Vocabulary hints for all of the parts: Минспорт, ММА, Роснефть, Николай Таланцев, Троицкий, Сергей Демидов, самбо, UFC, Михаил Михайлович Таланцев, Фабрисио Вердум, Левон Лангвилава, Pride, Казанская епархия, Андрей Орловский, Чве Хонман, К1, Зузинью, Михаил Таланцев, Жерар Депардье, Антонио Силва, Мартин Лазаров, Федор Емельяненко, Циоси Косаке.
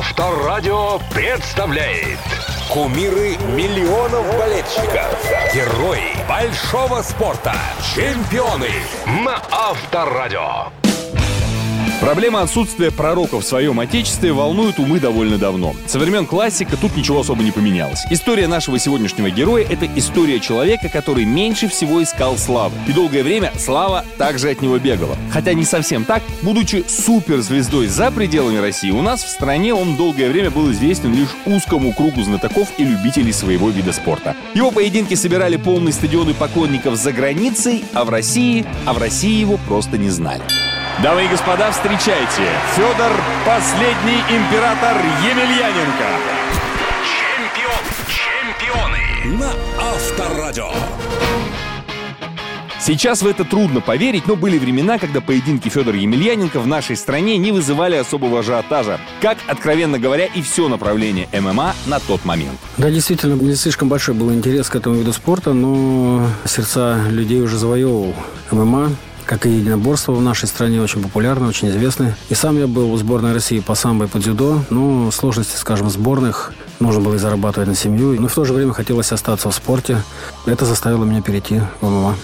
Авторадио представляет кумиры миллионов болельщиков, герои большого спорта, чемпионы на Авторадио. Проблема отсутствия пророков в своем отечестве волнует умы довольно давно. Со времен классика тут ничего особо не поменялось. История нашего сегодняшнего героя — это история человека, который меньше всего искал славы. И долгое время слава также от него бегала. Хотя не совсем так. Будучи суперзвездой за пределами России, у нас в стране он долгое время был известен лишь узкому кругу знатоков и любителей своего вида спорта. Его поединки собирали полные стадионы поклонников за границей, а в России его просто не знали. Дамы и господа, встречайте, Федор, последний император Емельяненко. Чемпионы на Авторадио. Сейчас в это трудно поверить, но были времена, когда поединки Федора Емельяненко в нашей стране не вызывали особого ажиотажа, как, откровенно говоря, и все направление ММА на тот момент. Да, действительно, не слишком большой был интерес к этому виду спорта, но сердца людей уже завоевывал ММА. Как и единоборство в нашей стране, очень популярны, очень известны. И сам я был в сборной России по самбо и по дзюдо. Но сложности, скажем, сборных, нужно было и зарабатывать на семью. Но в то же время хотелось остаться в спорте. Это заставило меня перейти в ММА.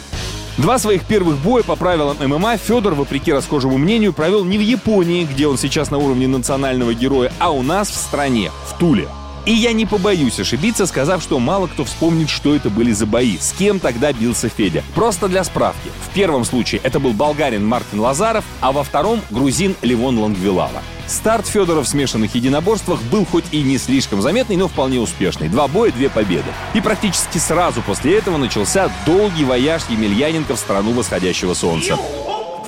Два своих первых боя по правилам ММА Федор, вопреки расхожему мнению, провел не в Японии, где он сейчас на уровне национального героя, а у нас в стране, в Туле. И я не побоюсь ошибиться, сказав, что мало кто вспомнит, что это были за бои, с кем тогда бился Федя. Просто для справки. В первом случае это был болгарин Мартин Лазаров, а во втором — грузин Левон Лангвилава. Старт Федора в смешанных единоборствах был хоть и не слишком заметный, но вполне успешный. 2 боя, 2 победы. И практически сразу после этого начался долгий вояж Емельяненко в страну восходящего солнца.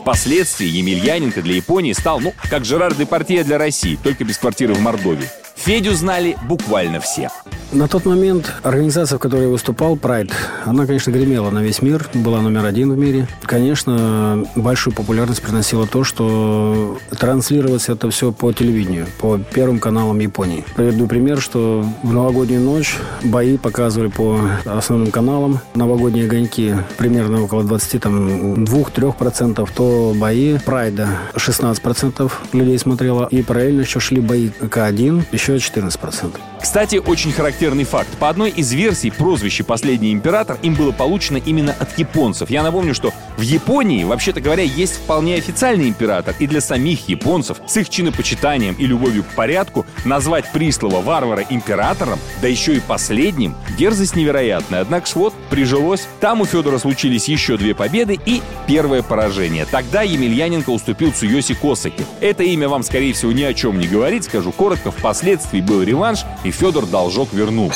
Впоследствии Емельяненко для Японии стал, как Жерар Депардье для России, только без квартиры в Мордовии. Федю знали буквально все. На тот момент организация, в которой я выступал, Pride, она, конечно, гремела на весь мир, была номер 1 в мире. Конечно, большую популярность приносило то, что транслировалось это все по телевидению, по первым каналам Японии. Приведу пример, что в новогоднюю ночь бои показывали по основным каналам. Новогодние огоньки примерно около 22-3%, то бои Pride 16% людей смотрело, и параллельно еще шли бои К1, еще 14%. Кстати, очень характерный факт. По одной из версий, прозвище «Последний император» им было получено именно от японцев. Я напомню, что в Японии, вообще-то говоря, есть вполне официальный император. И для самих японцев, с их чинопочитанием и любовью к порядку, назвать прислого варвара императором, да еще и последним, дерзость невероятная. Однако вот прижилось. Там у Федора случились еще 2 победы и первое поражение. Тогда Емельяненко уступил Циоси Косаке. Это имя вам, скорее всего, ни о чем не говорит. Скажу коротко, впоследствии был реванш, и Федор должок вернул.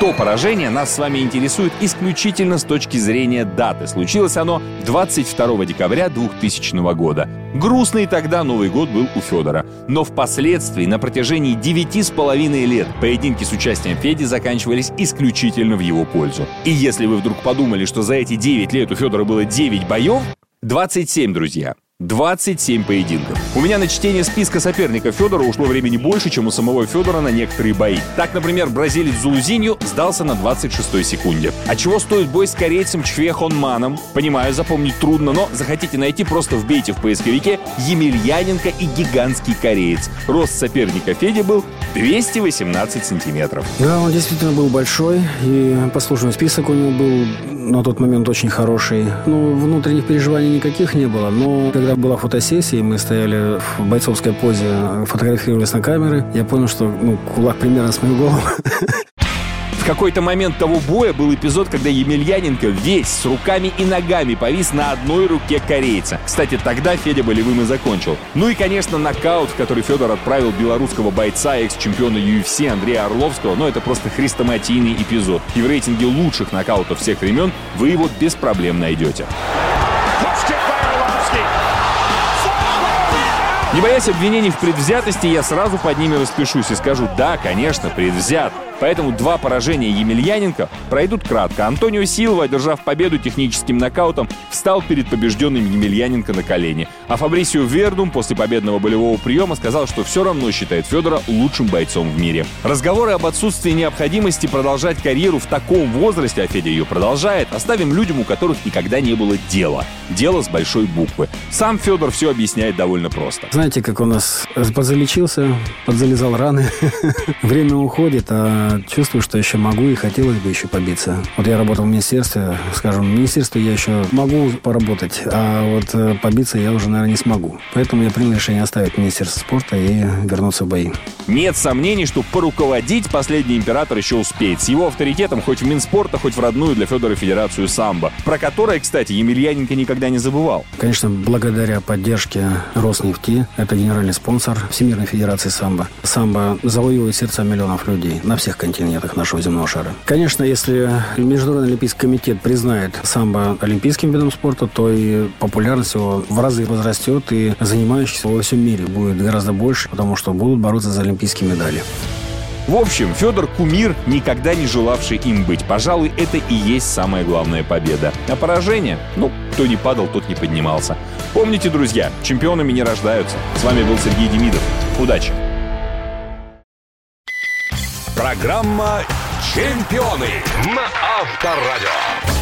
То поражение нас с вами интересует исключительно с точки зрения даты. Случилось оно 22 декабря 2000 года. Грустный тогда Новый год был у Федора. Но впоследствии на протяжении 9,5 лет поединки с участием Феди заканчивались исключительно в его пользу. И если вы вдруг подумали, что за эти 9 лет у Федора было 9 боев, 27, друзья. 27 поединков. У меня на чтение списка соперников Федора ушло времени больше, чем у самого Федора на некоторые бои. Так, например, бразилец Зузинью сдался на 26-й секунде. А чего стоит бой с корейцем Чве Хонманом? Понимаю, запомнить трудно, но захотите найти, просто вбейте в поисковике «Емельяненко и гигантский кореец». Рост соперника Феди был 218 сантиметров. Да, он действительно был большой, и послужный список у него был на тот момент очень хороший. Ну, внутренних переживаний никаких не было, но когда была фотосессия, и мы стояли в бойцовской позе, фотографировались на камеры, я понял, что кулак примерно с мою голову. В какой-то момент того боя был эпизод, когда Емельяненко весь с руками и ногами повис на одной руке корейца. Кстати, тогда Федя болевым и закончил. Ну и, конечно, нокаут, в который Федор отправил белорусского бойца, экс-чемпиона UFC Андрея Орловского. Но это просто хрестоматийный эпизод. И в рейтинге лучших нокаутов всех времен вы его без проблем найдете. Не боясь обвинений в предвзятости, я сразу под ними распишусь и скажу: да, конечно, предвзят. Поэтому 2 поражения Емельяненко пройдут кратко. Антонио Силва, одержав победу техническим нокаутом, встал перед побежденным Емельяненко на колени. А Фабрисио Вердум после победного болевого приема сказал, что все равно считает Федора лучшим бойцом в мире. Разговоры об отсутствии необходимости продолжать карьеру в таком возрасте, а Федя ее продолжает, оставим людям, у которых никогда не было дела. Дело с большой буквы. Сам Федор все объясняет довольно просто. знаете, как у нас подзалечился, подзалезал раны. Время уходит, а чувствую, что еще могу и хотелось бы еще побиться. Вот я работал в министерстве, скажем, в министерстве я еще могу поработать, а вот побиться я уже, наверное, не смогу. Поэтому я принял решение оставить министерство спорта и вернуться в бои. Нет сомнений, что поруководить последний император еще успеет. С его авторитетом хоть в Минспорта, хоть в родную для Федора Федерацию самбо, про которое, кстати, Емельяненко никогда не забывал. Конечно, благодаря поддержке Роснефти, это генеральный спонсор Всемирной Федерации самбо. Самбо завоевывает сердца миллионов людей на всех континентах нашего земного шара. Конечно, если Международный олимпийский комитет признает самбо олимпийским видом спорта, то и популярность его в разы возрастет, и занимающихся во всем мире будет гораздо больше, потому что будут бороться за олимпийские медали. В общем, Федор – кумир, никогда не желавший им быть. Пожалуй, это и есть самая главная победа. А поражение? Кто не падал, тот не поднимался. Помните, друзья, чемпионами не рождаются. С вами был Сергей Демидов. Удачи! Программа «Чемпионы» на Авторадио.